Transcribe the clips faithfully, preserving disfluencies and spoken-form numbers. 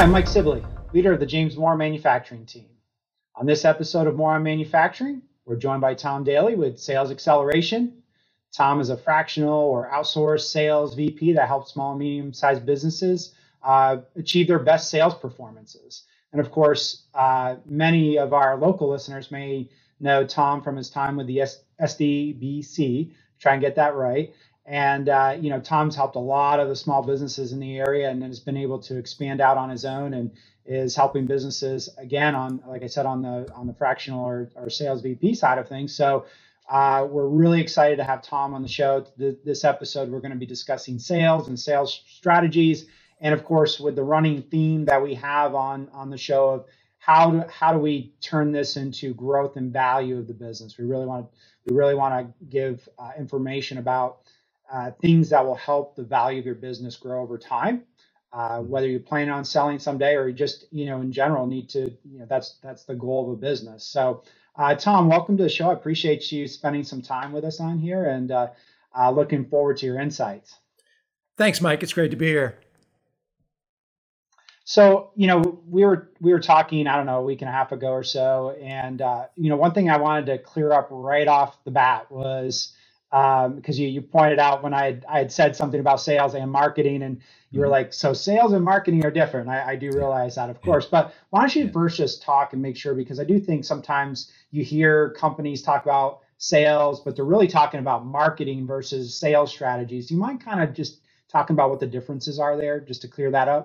Hi, I'm Mike Sibley, leader of the James Moore Manufacturing team. On this episode of Moore on Manufacturing, we're joined by Tom Daly with Sales Acceleration. Tom is a fractional or outsourced sales V P that helps small and medium-sized businesses uh, achieve their best sales performances. And of course, uh, many of our local listeners may know Tom from his time with the S D B C, try and get that right. And, uh, you know, Tom's helped a lot of the small businesses in the area and has been able to expand out on his own and is helping businesses, again, on, like I said, on the on the fractional or, or sales V P side of things. So uh, we're really excited to have Tom on the show. Th- this episode, we're going to be discussing sales and sales strategies. And, of course, with the running theme that we have on, on the show of how do, how do we turn this into growth and value of the business. We really want to, we really want to give uh, information about Uh, things that will help the value of your business grow over time, uh, whether you plan on selling someday or you just, you know, in general need to, you know, that's that's the goal of a business. So, uh, Tom, welcome to the show. I appreciate you spending some time with us on here and uh, uh, looking forward to your insights. Thanks, Mike. It's great to be here. So, you know, we were we were talking, I don't know, a week and a half ago or so. And, uh, you know, one thing I wanted to clear up right off the bat was Um, because you, you pointed out when I had, I had said something about sales and marketing, and you were like, so sales and marketing are different. I, I do realize that, of course, but why don't you yeah. first just talk and make sure, because I do think sometimes you hear companies talk about sales, but they're really talking about marketing versus sales strategies. Do you mind kind of just talking about what the differences are there, just to clear that up?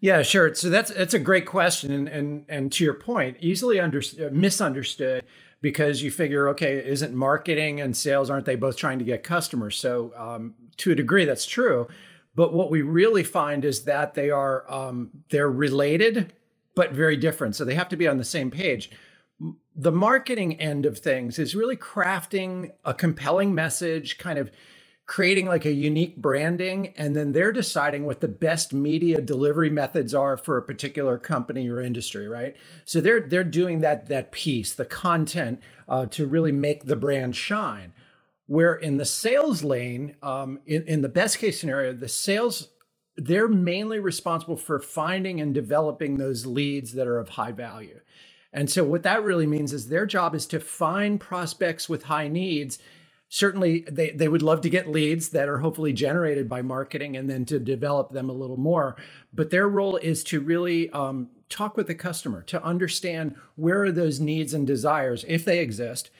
Yeah, sure. So that's that's a great question, and and, and to your point, easily under, misunderstood. Because you figure, okay, isn't marketing and sales, aren't they both trying to get customers? So um, to a degree, that's true. But what we really find is that they are, um, they're related, but very different. So they have to be on the same page. The marketing end of things is really crafting a compelling message, kind of creating like a unique branding. And then they're deciding what the best media delivery methods are for a particular company or industry, right? So they're they're doing that, that piece, the content, uh, to really make the brand shine. Where in the sales lane, um, in, in the best case scenario, the sales, they're mainly responsible for finding and developing those leads that are of high value. And so what that really means is their job is to find prospects with high needs. Certainly, they, they would love to get leads that are hopefully generated by marketing and then to develop them a little more. But their role is to really um, talk with the customer, to understand where are those needs and desires, if they exist,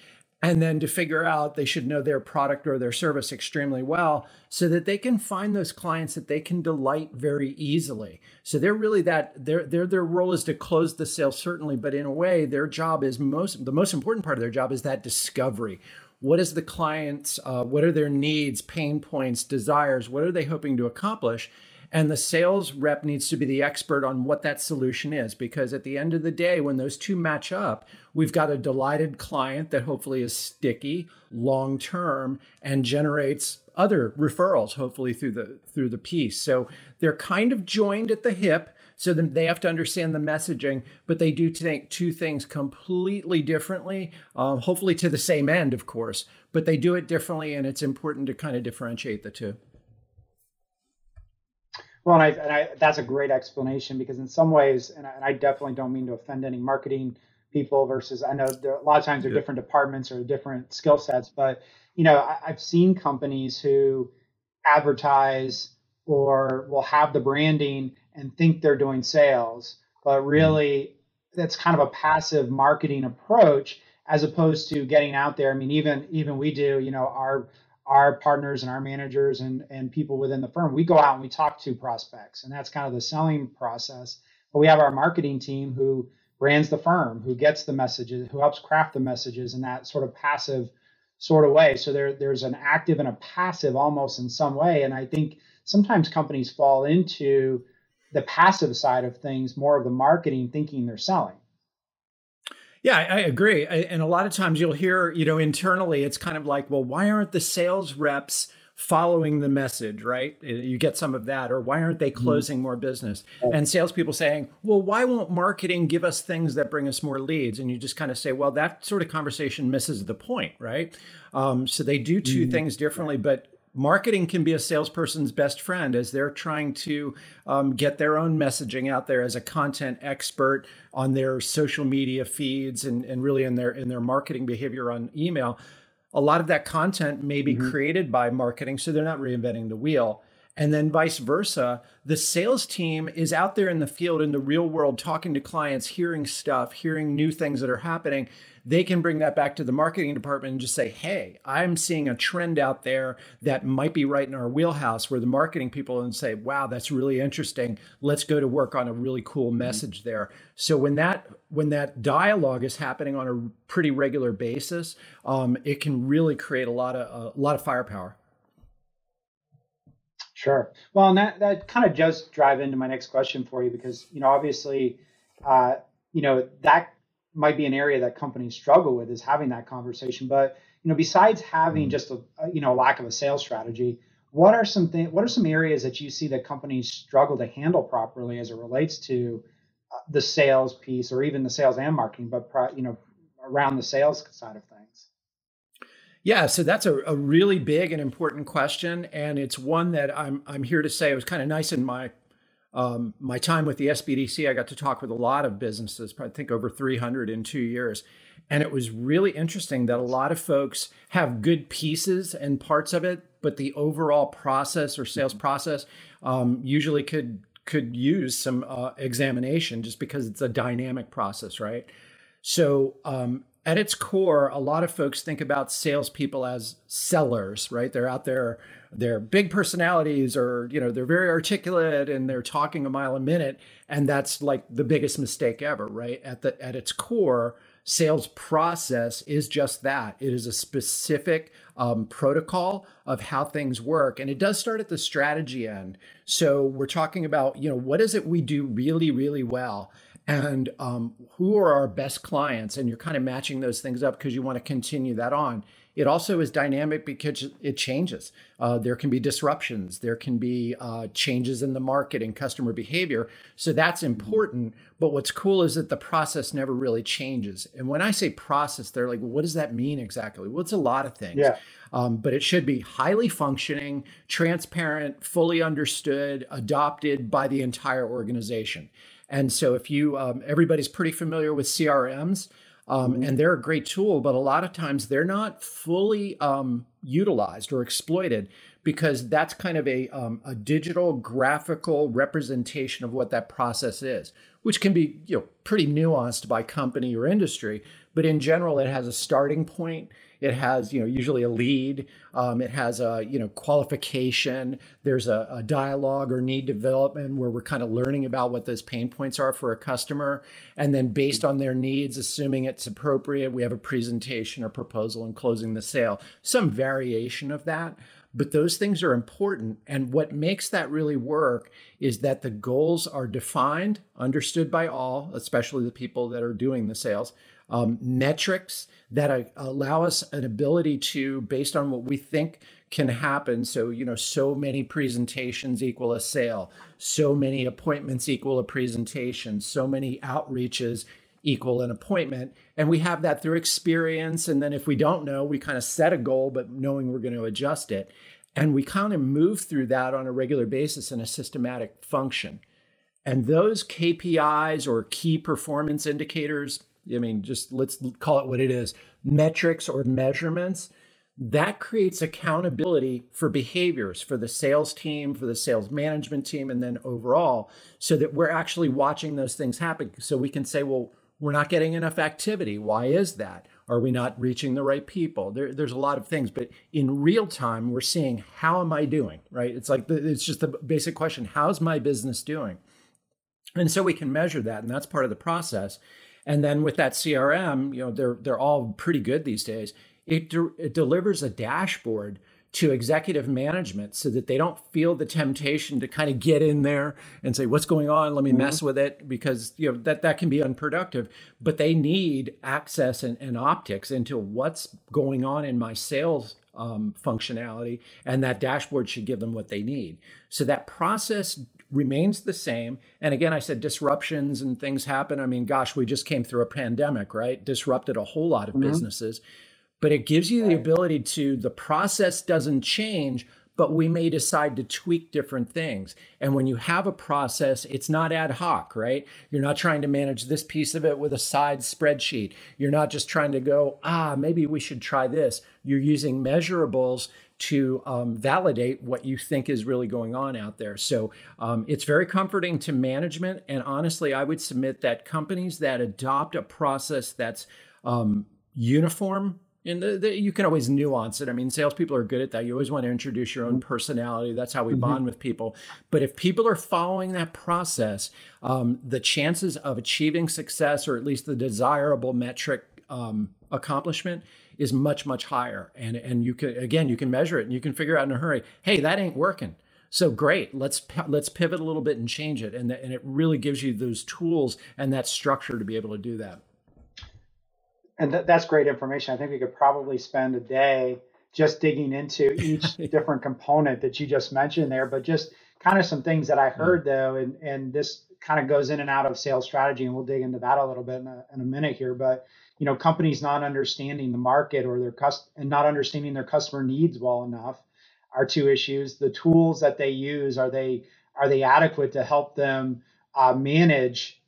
and then to figure out they should know their product or their service extremely well so that they can find those clients that they can delight very easily. So they're really that, their their their role is to close the sale, certainly, but in a way, their job is most, the most important part of their job is that discovery. What is the client's, uh, what are their needs, pain points, desires? What are they hoping to accomplish? And the sales rep needs to be the expert on what that solution is, because at the end of the day, when those two match up, we've got a delighted client that hopefully is sticky, long-term, and generates other referrals, hopefully through the, through the piece. So they're kind of joined at the hip. So then they have to understand the messaging, but they do think two things completely differently, uh, hopefully to the same end, of course, but they do it differently. And it's important to kind of differentiate the two. Well, and I, and I that's a great explanation, because in some ways, and I, and I definitely don't mean to offend any marketing people versus, I know there, a lot of times there are yeah. different departments or different skill sets, but, you know, I, I've seen companies who advertise or will have the branding and think they're doing sales, but really that's kind of a passive marketing approach as opposed to getting out there. I mean, even even we do, you know, our our partners and our managers and, and people within the firm, we go out and we talk to prospects, and that's kind of the selling process. But we have our marketing team who brands the firm, who gets the messages, who helps craft the messages in that sort of passive sort of way. So there there's an active and a passive almost in some way. And I think sometimes companies fall into the passive side of things, more of the marketing, thinking they're selling. Yeah, I agree. And a lot of times you'll hear, you know, internally, it's kind of like, well, why aren't the sales reps following the message, right? You get some of that, or why aren't they closing more business? And salespeople saying, well, why won't marketing give us things that bring us more leads? And you just kind of say, well, that sort of conversation misses the point, right? Um, so they do two mm-hmm. things differently, but marketing can be a salesperson's best friend as they're trying to um, get their own messaging out there as a content expert on their social media feeds and, and really in their in their marketing behavior on email. A lot of that content may be mm-hmm. created by marketing, so they're not reinventing the wheel. And then vice versa, the sales team is out there in the field, in the real world, talking to clients, hearing stuff, hearing new things that are happening. They can bring that back to the marketing department and just say, hey, I'm seeing a trend out there that might be right in our wheelhouse, where the marketing people and say, wow, that's really interesting. Let's go to work on a really cool message mm-hmm. there. So when that when that dialogue is happening on a pretty regular basis, um, it can really create a lot of a lot of firepower. Sure. Well, and that, that kind of does drive into my next question for you, because, you know, obviously, uh, you know, that might be an area that companies struggle with, is having that conversation. But, you know, besides having just a, you know, lack of a sales strategy, what are some things, what are some areas that you see that companies struggle to handle properly as it relates to uh, the sales piece, or even the sales and marketing, but, pro, you know, around the sales side of things? Yeah, so that's a, a really big and important question, and it's one that I'm I'm here to say it was kind of nice in my um, my time with the S B D C. I got to talk with a lot of businesses, I think over three hundred in two years, and it was really interesting that a lot of folks have good pieces and parts of it, but the overall process or sales process um, usually could could use some uh, examination, just because it's a dynamic process, right? So. Um, At its core, a lot of folks think about salespeople as sellers, right? They're out there, they're big personalities, or, you know, they're very articulate and they're talking a mile a minute. And that's like the biggest mistake ever, right? At the at its core, sales process is just that. It is a specific um, protocol of how things work. And it does start at the strategy end. So we're talking about, you know, what is it we do really, really well? And um, who are our best clients? And you're kind of matching those things up because you want to continue that on. It also is dynamic because it changes. Uh, there can be disruptions. There can be uh, changes in the market and customer behavior. So that's important. But what's cool is that the process never really changes. And when I say process, they're like, well, what does that mean exactly? Well, it's a lot of things. Yeah. Um, but it should be highly functioning, transparent, fully understood, adopted by the entire organization. And so if you, um, everybody's pretty familiar with C R Ms, um, mm-hmm. and they're a great tool, but a lot of times they're not fully um, utilized or exploited, because that's kind of a, um, a digital graphical representation of what that process is, which can be, you know, pretty nuanced by company or industry. But in general, it has a starting point. It has, you know, usually a lead. Um, it has a, you know, qualification. There's a, a dialogue or need development where we're kind of learning about what those pain points are for a customer. And then based on their needs, assuming it's appropriate, we have a presentation or proposal and closing the sale, some variation of that. But those things are important. And what makes that really work is that the goals are defined, understood by all, especially the people that are doing the sales. Um, metrics that uh, allow us an ability to, based on what we think can happen. So, you know, so many presentations equal a sale, so many appointments equal a presentation, so many outreaches equal an appointment. And we have that through experience. And then if we don't know, we kind of set a goal, but knowing we're going to adjust it. And we kind of move through that on a regular basis in a systematic function. And those K P Is, or key performance indicators, I mean, just let's call it what it is, metrics or measurements, that creates accountability for behaviors for the sales team, for the sales management team, and then overall, so that we're actually watching those things happen. So we can say, well, we're not getting enough activity. Why is that? Are we not reaching the right people? There, there's a lot of things, but in real time, we're seeing, how am I doing, right? It's like, the, it's just the basic question, how's my business doing? And so we can measure that, and that's part of the process. And then with that C R M, you know, they're they're all pretty good these days. It, de- it delivers a dashboard to executive management so that they don't feel the temptation to kind of get in there and say, what's going on? Let me mm-hmm. mess with it, because, you know, that, that can be unproductive. But they need access and, and optics into what's going on in my sales um, functionality. And that dashboard should give them what they need. So that process remains the same. And again, I said disruptions and things happen. I mean, gosh, we just came through a pandemic, right? Disrupted a whole lot of mm-hmm. businesses, but it gives you the ability to, the process doesn't change, but we may decide to tweak different things. And when you have a process, it's not ad hoc, right? You're not trying to manage this piece of it with a side spreadsheet. You're not just trying to go, ah, maybe we should try this. You're using measurables to um, validate what you think is really going on out there. So um, it's very comforting to management. And honestly, I would submit that companies that adopt a process that's um, uniform, and the, the, you can always nuance it. I mean, salespeople are good at that. You always want to introduce your own personality. That's how we mm-hmm. bond with people. But if people are following that process, um, the chances of achieving success, or at least the desirable metric um, accomplishment, is much, much higher. And, and you can, again, you can measure it and you can figure out in a hurry, hey, that ain't working. So great, let's let's pivot a little bit and change it. And, the, and it really gives you those tools and that structure to be able to do that. And th- that's great information. I think we could probably spend a day just digging into each different component that you just mentioned there, but just kind of some things that I heard though, and, and this kind of goes in and out of sales strategy, and we'll dig into that a little bit in a, in a minute here, but you know, companies not understanding the market or their cust- and not understanding their customer needs well enough are two issues. The tools that they use, are they are they adequate to help them uh, manage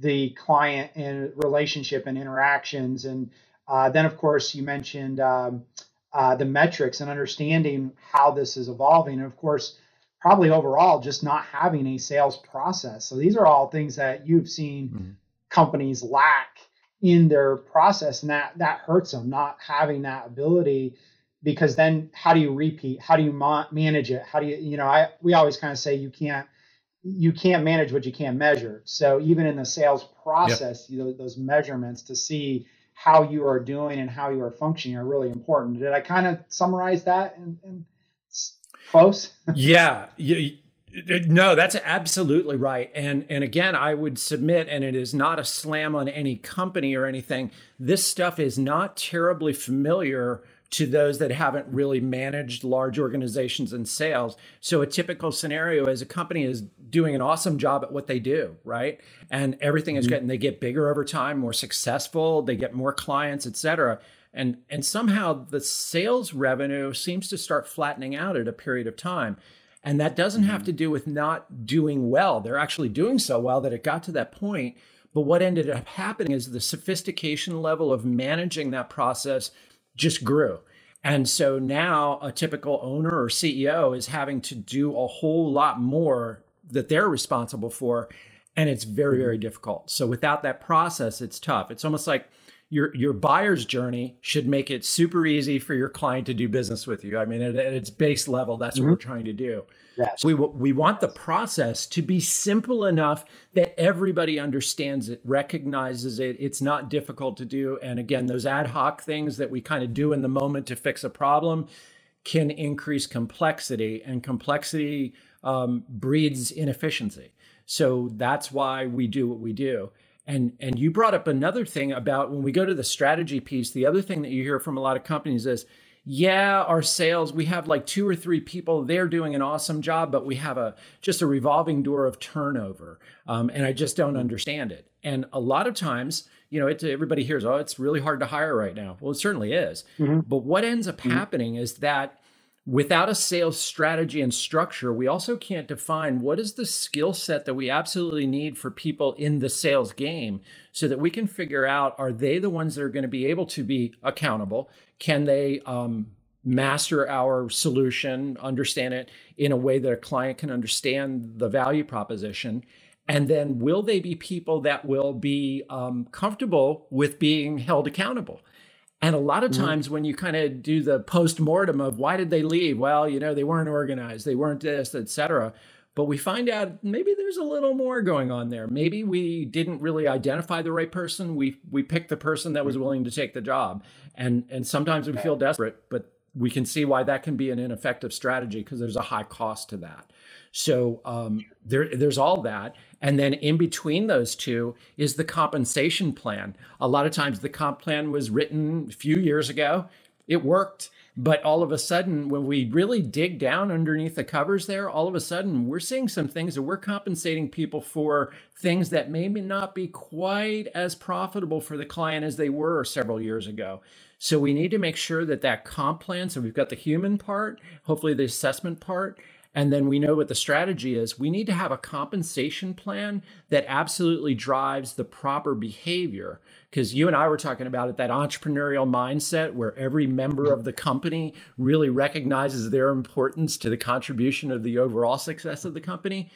the client and relationship and interactions? And uh, then, of course, you mentioned um, uh, the metrics and understanding how this is evolving. And of course, probably overall, just not having a sales process. So these are all things that you've seen mm-hmm. companies lack in their process, and that that hurts them, not having that ability, because then how do you repeat? How do you ma- manage it? How do you, you know, I we always kind of say you can't you can't manage what you can't measure. So even in the sales process, yep. you know, those measurements to see how you are doing and how you are functioning are really important. Did I kind of summarize that and, and close? Yeah. You, No, that's absolutely right. And and again, I would submit, and it is not a slam on any company or anything, this stuff is not terribly familiar to those that haven't really managed large organizations in sales. So a typical scenario is a company is doing an awesome job at what they do, right? And everything is mm-hmm. good, and they get bigger over time, more successful, they get more clients, et cetera. And, and somehow the sales revenue seems to start flattening out at a period of time. And that doesn't have to do with not doing well. They're actually doing so well that it got to that point. But what ended up happening is the sophistication level of managing that process just grew. And so now a typical owner or C E O is having to do a whole lot more that they're responsible for. And it's very, very difficult. So without that process, it's tough. It's almost like Your your buyer's journey should make it super easy for your client to do business with you. I mean, at, at its base level, that's mm-hmm. what we're trying to do. Yes. So we we want the process to be simple enough that everybody understands it, recognizes it. It's not difficult to do. And again, those ad hoc things that we kind of do in the moment to fix a problem can increase complexity, and complexity um, breeds inefficiency. So that's why we do what we do. And and you brought up another thing about when we go to the strategy piece, the other thing that you hear from a lot of companies is, yeah, our sales, we have like two or three people, they're doing an awesome job, but we have a just a revolving door of turnover. Um, and I just don't understand it. And a lot of times, you know, it, everybody hears, oh, it's really hard to hire right now. Well, it certainly is. Mm-hmm. But what ends up mm-hmm. happening is that without a sales strategy and structure, we also can't define what is the skill set that we absolutely need for people in the sales game, so that we can figure out, are they the ones that are going to be able to be accountable? Can they um, master our solution, understand it in a way that a client can understand the value proposition? And then will they be people that will be um, comfortable with being held accountable? And a lot of times when you kind of do the post-mortem of why did they leave? Well, you know, they weren't organized, they weren't this, et cetera. But we find out maybe there's a little more going on there. Maybe we didn't really identify the right person. We we picked the person that was willing to take the job. And, and sometimes we feel desperate, but we can see why that can be an ineffective strategy because there's a high cost to that. So um, there, there's all that. And then in between those two is the compensation plan. A lot of times the comp plan was written a few years ago. It worked. But all of a sudden, when we really dig down underneath the covers there, all of a sudden we're seeing some things that we're compensating people for, things that maybe not be quite as profitable for the client as they were several years ago. So we need to make sure that that comp plan, so we've got the human part, hopefully the assessment part, and then we know what the strategy is. We need to have a compensation plan that absolutely drives the proper behavior. Because you and I were talking about it, that entrepreneurial mindset where every member of the company really recognizes their importance to the contribution of the overall success of the company.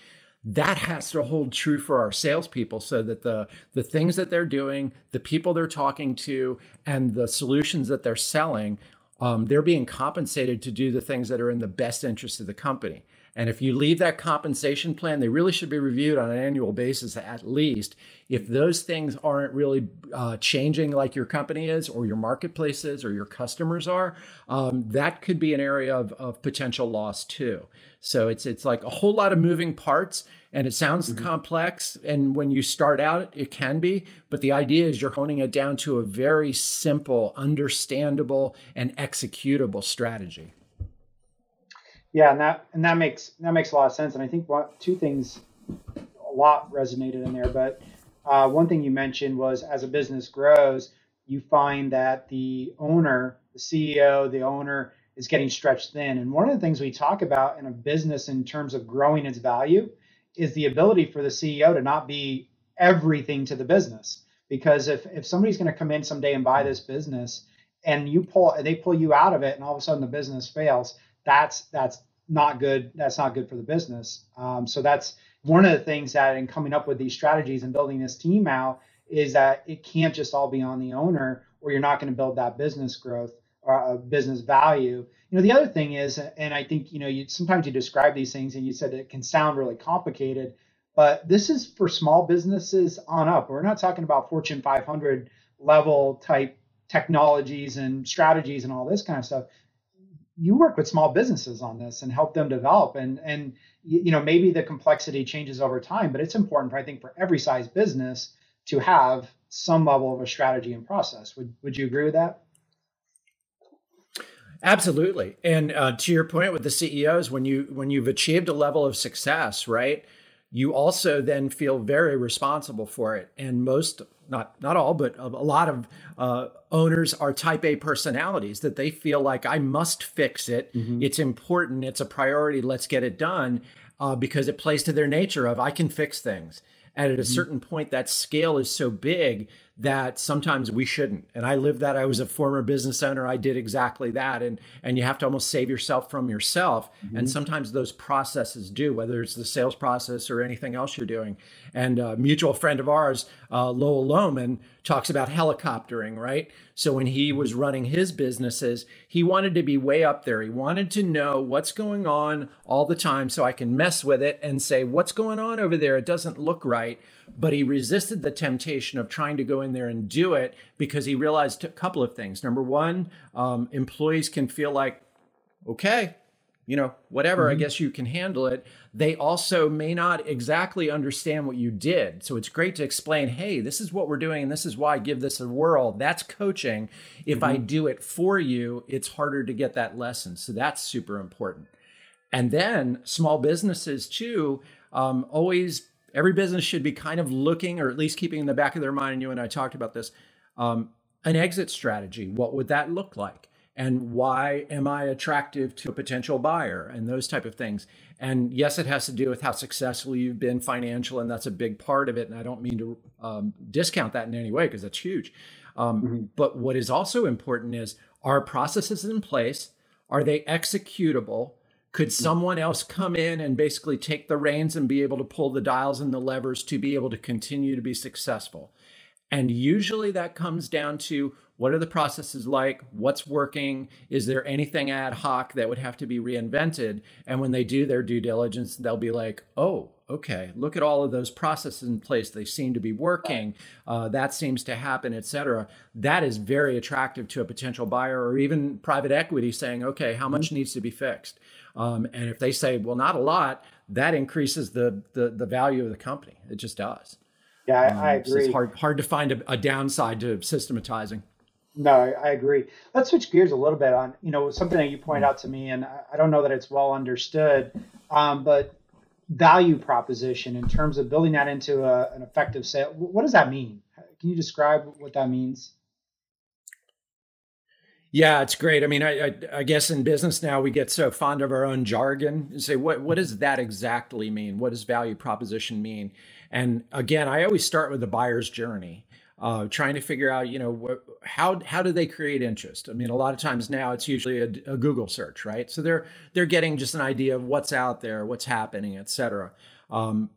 That has to hold true for our salespeople so that the, the things that they're doing, the people they're talking to, and the solutions that they're selling, Um, they're being compensated to do the things that are in the best interest of the company. And if you leave that compensation plan, they really should be reviewed on an annual basis at least. If those things aren't really uh, changing like your company is or your marketplace is or your customers are, um, that could be an area of, of potential loss too. So it's it's like a whole lot of moving parts, and it sounds mm-hmm. complex. And when you start out, it can be, but the idea is you're honing it down to a very simple, understandable, and executable strategy. Yeah, and that and that makes that makes a lot of sense. And I think what, two things, a lot resonated in there. But uh, one thing you mentioned was as a business grows, you find that the owner, the C E O, the owner is getting stretched thin. And one of the things we talk about in a business in terms of growing its value is the ability for the C E O to not be everything to the business. Because if if somebody's going to come in someday and buy this business, and you pull they pull you out of it, and all of a sudden the business fails. That's that's not good. That's not good for the business. Um, so that's one of the things that in coming up with these strategies and building this team out is that it can't just all be on the owner, or you're not going to build that business growth or uh, business value. You know, the other thing is, and I think, you know, you sometimes you describe these things and you said it can sound really complicated, but this is for small businesses on up. We're not talking about Fortune five hundred level type technologies and strategies and all this kind of stuff. You work with small businesses on this and help them develop. And, and you know, maybe the complexity changes over time, but it's important, I think, for every size business to have some level of a strategy and process. Would, would you agree with that? Absolutely. And uh, to your point with the C E Os, when you when you've achieved a level of success, right, you also then feel very responsible for it. And most, not not all, but a lot of uh, owners are type A personalities that they feel like I must fix it. Mm-hmm. It's important. It's a priority. Let's get it done uh, because it plays to their nature of I can fix things. And at a certain point, that scale is so big that sometimes we shouldn't. And I lived that. I was a former business owner. I did exactly that. And, and you have to almost save yourself from yourself. Mm-hmm. And sometimes those processes do, whether it's the sales process or anything else you're doing. And a mutual friend of ours, uh, Lowell Lohman, talks about helicoptering, right? So when he was running his businesses, he wanted to be way up there. He wanted to know what's going on all the time so I can mess with it and say, what's going on over there? It doesn't look right. But he resisted the temptation of trying to go in there and do it because he realized a couple of things. Number one, um, employees can feel like, okay, you know, whatever, mm-hmm. I guess you can handle it. They also may not exactly understand what you did. So it's great to explain, hey, this is what we're doing and this is why I give this a whirl. That's coaching. If mm-hmm. I do it for you, it's harder to get that lesson. So that's super important. And then small businesses too, um, always, every business should be kind of looking, or at least keeping in the back of their mind, and you and I talked about this, um, an exit strategy. What would that look like? And why am I attractive to a potential buyer and those type of things? And yes, it has to do with how successful you've been financial, and that's a big part of it. And I don't mean to um, discount that in any way because that's huge. Um, mm-hmm. But what is also important is, are processes in place? Are they executable? Could someone else come in and basically take the reins and be able to pull the dials and the levers to be able to continue to be successful? And usually that comes down to, what are the processes like? What's working? Is there anything ad hoc that would have to be reinvented? And when they do their due diligence, they'll be like, oh, okay, look at all of those processes in place. They seem to be working. Uh, that seems to happen, et cetera. That is very attractive to a potential buyer, or even private equity saying, okay, how much needs to be fixed? Um, and if they say, well, not a lot, that increases the, the, the value of the company. It just does. Yeah, I, um, I agree. So it's hard, hard to find a, a downside to systematizing. No, I agree. Let's switch gears a little bit on, you know, something that you pointed out to me, and I don't know that it's well understood, um, but value proposition in terms of building that into a, an effective sale. What does that mean? Can you describe what that means? Yeah, it's great. I mean, I, I, I guess in business now we get so fond of our own jargon and say, what, what does that exactly mean? What does value proposition mean? And again, I always start with the buyer's journey. Uh, trying to figure out, you know, wh- how how do they create interest? I mean, a lot of times now it's usually a, a Google search, right? So they're they're getting just an idea of what's out there, what's happening, et cetera. Um,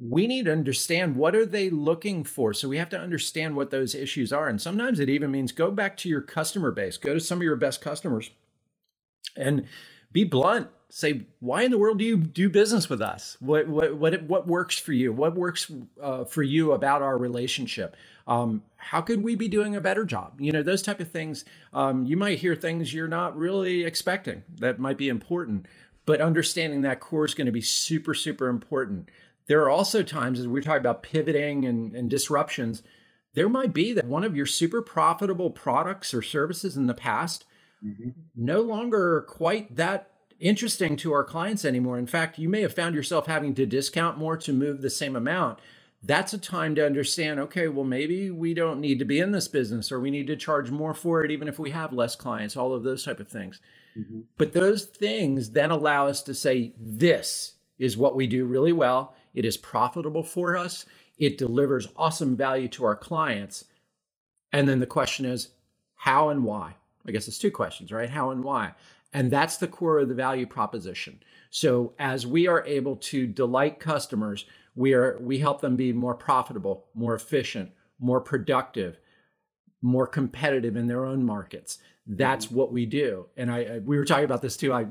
we need to understand what are they looking for. So we have to understand what those issues are. And sometimes it even means go back to your customer base, go to some of your best customers, and be blunt. Say, why in the world do you do business with us? What what what what works for you? What works uh, for you about our relationship? Um, how could we be doing a better job? You know, those type of things. Um, you might hear things you're not really expecting that might be important, but understanding that core is going to be super, super important. There are also times, as we're talking about pivoting and, and disruptions, there might be that one of your super profitable products or services in the past mm-hmm. no longer quite that interesting to our clients anymore. In fact, you may have found yourself having to discount more to move the same amount. That's a time to understand, okay, well, maybe we don't need to be in this business, or we need to charge more for it, even if we have less clients, all of those type of things. Mm-hmm. But those things then allow us to say, this is what we do really well. It is profitable for us. It delivers awesome value to our clients. And then the question is, how and why? I guess it's two questions, right? How and why? And that's the core of the value proposition. So as we are able to delight customers, we are we help them be more profitable, more efficient, more productive, more competitive in their own markets. That's what we do. And I, I we were talking about this too. I,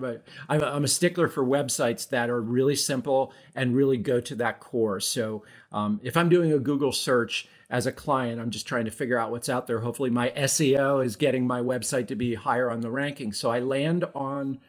I I'm a stickler for websites that are really simple and really go to that core. So um, if I'm doing a Google search as a client, I'm just trying to figure out what's out there. Hopefully my S E O is getting my website to be higher on the rankings. So I land on,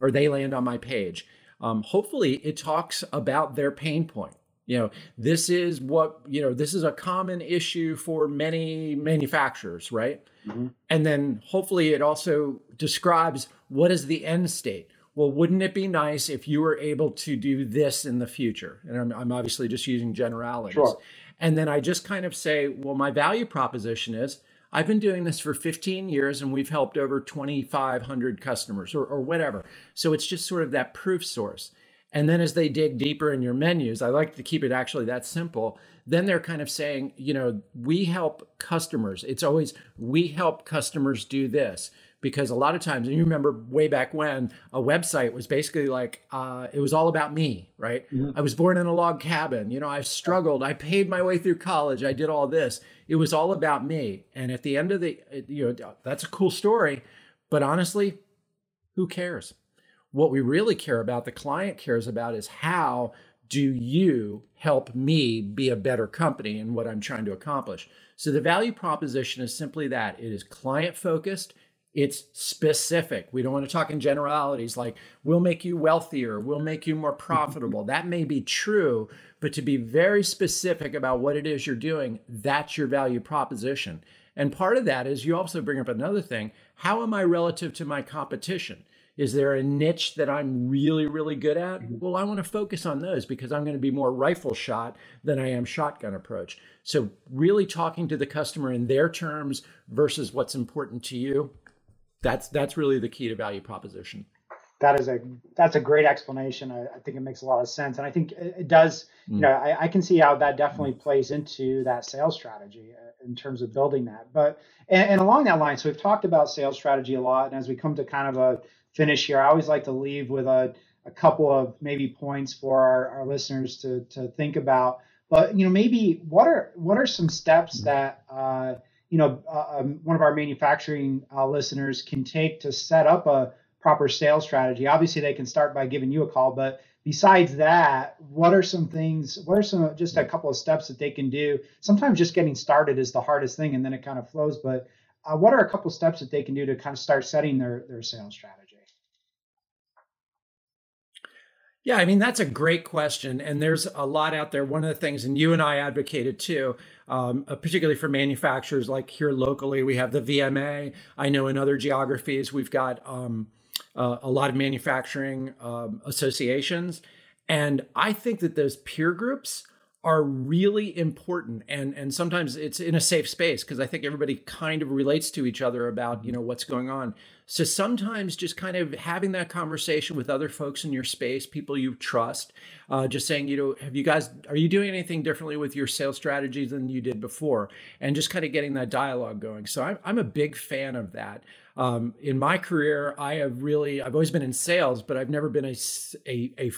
or they land on my page. Um, hopefully it talks about their pain point. You know, this is what, you know, this is a common issue for many manufacturers, right? Mm-hmm. And then hopefully it also describes what is the end state. Well, wouldn't it be nice if you were able to do this in the future? And I'm, I'm obviously just using generalities. Sure. And then I just kind of say, well, my value proposition is I've been doing this for fifteen years and we've helped over twenty-five hundred customers or, or whatever. So it's just sort of that proof source. And then as they dig deeper in your menus, I like to keep it actually that simple. Then they're kind of saying, you know, we help customers. It's always, we help customers do this. Because a lot of times, and you remember way back when, a website was basically like, uh, it was all about me, right? Mm-hmm. I was born in a log cabin. You know, I struggled. I paid my way through college. I did all this. It was all about me. And at the end of the, you know, that's a cool story. But honestly, who cares? What we really care about, the client cares about, is how do you help me be a better company in what I'm trying to accomplish? So the value proposition is simply that. It is client-focused. It's specific. We don't want to talk in generalities like we'll make you wealthier, we'll make you more profitable. That may be true, but to be very specific about what it is you're doing, that's your value proposition. And part of that is you also bring up another thing. How am I relative to my competition? Is there a niche that I'm really, really good at? Well, I want to focus on those because I'm going to be more rifle shot than I am shotgun approach. So really talking to the customer in their terms versus what's important to you. That's that's really the key to value proposition. That is a that's a great explanation. I, I think it makes a lot of sense, and I think it does. Mm. You know, I, I can see how that definitely plays into that sales strategy in terms of building that. But and, and along that line, so we've talked about sales strategy a lot, and as we come to kind of a finish here, I always like to leave with a a couple of maybe points for our, our listeners to to think about. But you know, maybe what are what are some steps mm. that uh, you know, uh, um, one of our manufacturing uh, listeners can take to set up a proper sales strategy? Obviously, they can start by giving you a call. But besides that, what are some things, what are some, just a couple of steps that they can do? Sometimes just getting started is the hardest thing, and then it kind of flows. But uh, what are a couple of steps that they can do to kind of start setting their, their sales strategy? Yeah, I mean, that's a great question. And there's a lot out there. One of the things, and you and I advocated too, um, particularly for manufacturers, like here locally, we have the V M A. I know in other geographies, we've got um, uh, a lot of manufacturing um, associations. And I think that those peer groups are really important. And, and sometimes it's in a safe space because I think everybody kind of relates to each other about, you know, what's going on. So sometimes just kind of having that conversation with other folks in your space, people you trust, uh, just saying, you know, have you guys, are you doing anything differently with your sales strategy than you did before? And just kind of getting that dialogue going. So I'm, I'm a big fan of that. Um, in my career, I have really, I've always been in sales, but I've never been a, a, a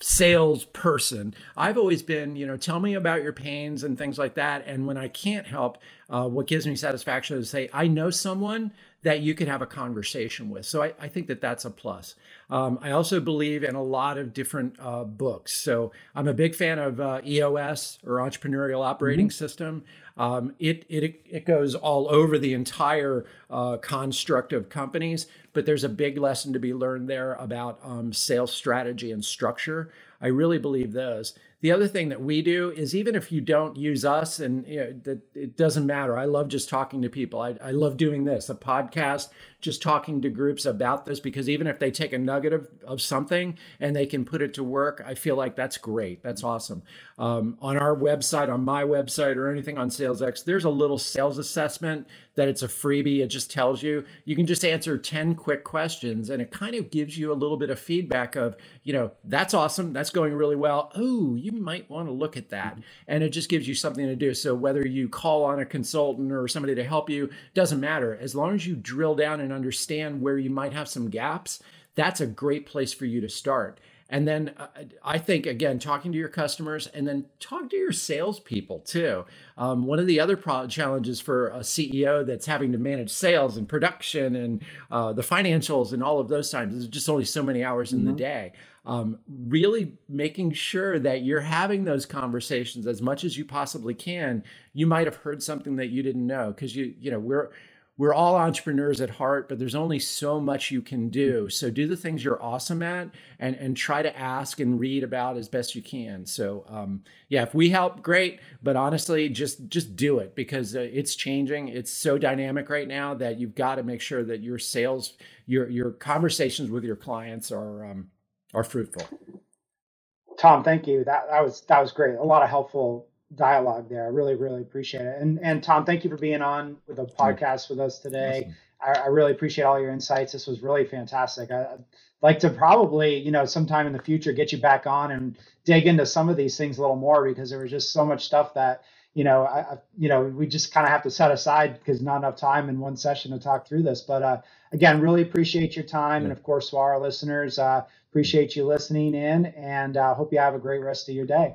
salesperson. I've always been, you know, tell me about your pains and things like that. And when I can't help, uh, what gives me satisfaction is to say, I know someone that you can have a conversation with. So I, I think that that's a plus. Um, I also believe in a lot of different uh, books. So I'm a big fan of uh, E O S, or Entrepreneurial Operating mm-hmm. System. Um, it, it, it goes all over the entire uh, construct of companies, but there's a big lesson to be learned there about um, sales strategy and structure. I really believe those. The other thing that we do is even if you don't use us, and you know, that it doesn't matter. I love just talking to people. I, I love doing this, a podcast, just talking to groups about this, because even if they take a nugget of, of something and they can put it to work, I feel like that's great. That's awesome. Um, on our website, on my website, or anything on SalesX, there's a little sales assessment that it's a freebie. It just tells you, you can just answer ten quick questions, and it kind of gives you a little bit of feedback of, you know, that's awesome. That's going really well. Oh, you might want to look at that. And it just gives you something to do. So whether you call on a consultant or somebody to help you, doesn't matter. As long as you drill down and understand where you might have some gaps, that's a great place for you to start. And then uh, I think, again, talking to your customers, and then talk to your salespeople too. Um, one of the other pro- challenges for a C E O that's having to manage sales and production and uh, the financials and all of those times, there's just only so many hours mm-hmm. in the day. Um, really making sure that you're having those conversations as much as you possibly can. You might have heard something that you didn't know, because you, you know, we're We're all entrepreneurs at heart, but there's only so much you can do. So do the things you're awesome at, and, and try to ask and read about as best you can. So um, yeah, if we help, great. But honestly, just just do it, because uh, it's changing. It's so dynamic right now that you've got to make sure that your sales, your your conversations with your clients are um, are fruitful. Tom, thank you. That that was that was great. A lot of helpful dialogue there. I really, really appreciate it. And and Tom, thank you for being on with the podcast with us today. Awesome. I, I really appreciate all your insights. This was really fantastic. I, I'd like to probably, you know, sometime in the future, get you back on and dig into some of these things a little more, because there was just so much stuff that, you know, I, I you know, we just kind of have to set aside because not enough time in one session to talk through this. But uh, again, really appreciate your time. Yeah. And of course, to our listeners, uh, appreciate you listening in, and uh, hope you have a great rest of your day.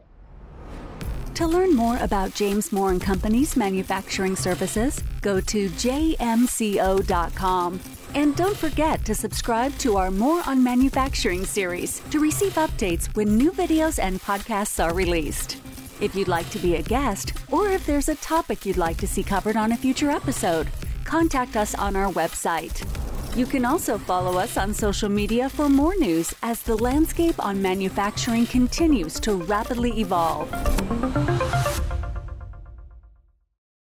To learn more about James Moore and Company's manufacturing services, go to j m c o dot com. And don't forget to subscribe to our More on Manufacturing series to receive updates when new videos and podcasts are released. If you'd like to be a guest, or if there's a topic you'd like to see covered on a future episode, contact us on our website. You can also follow us on social media for more news as the landscape on manufacturing continues to rapidly evolve.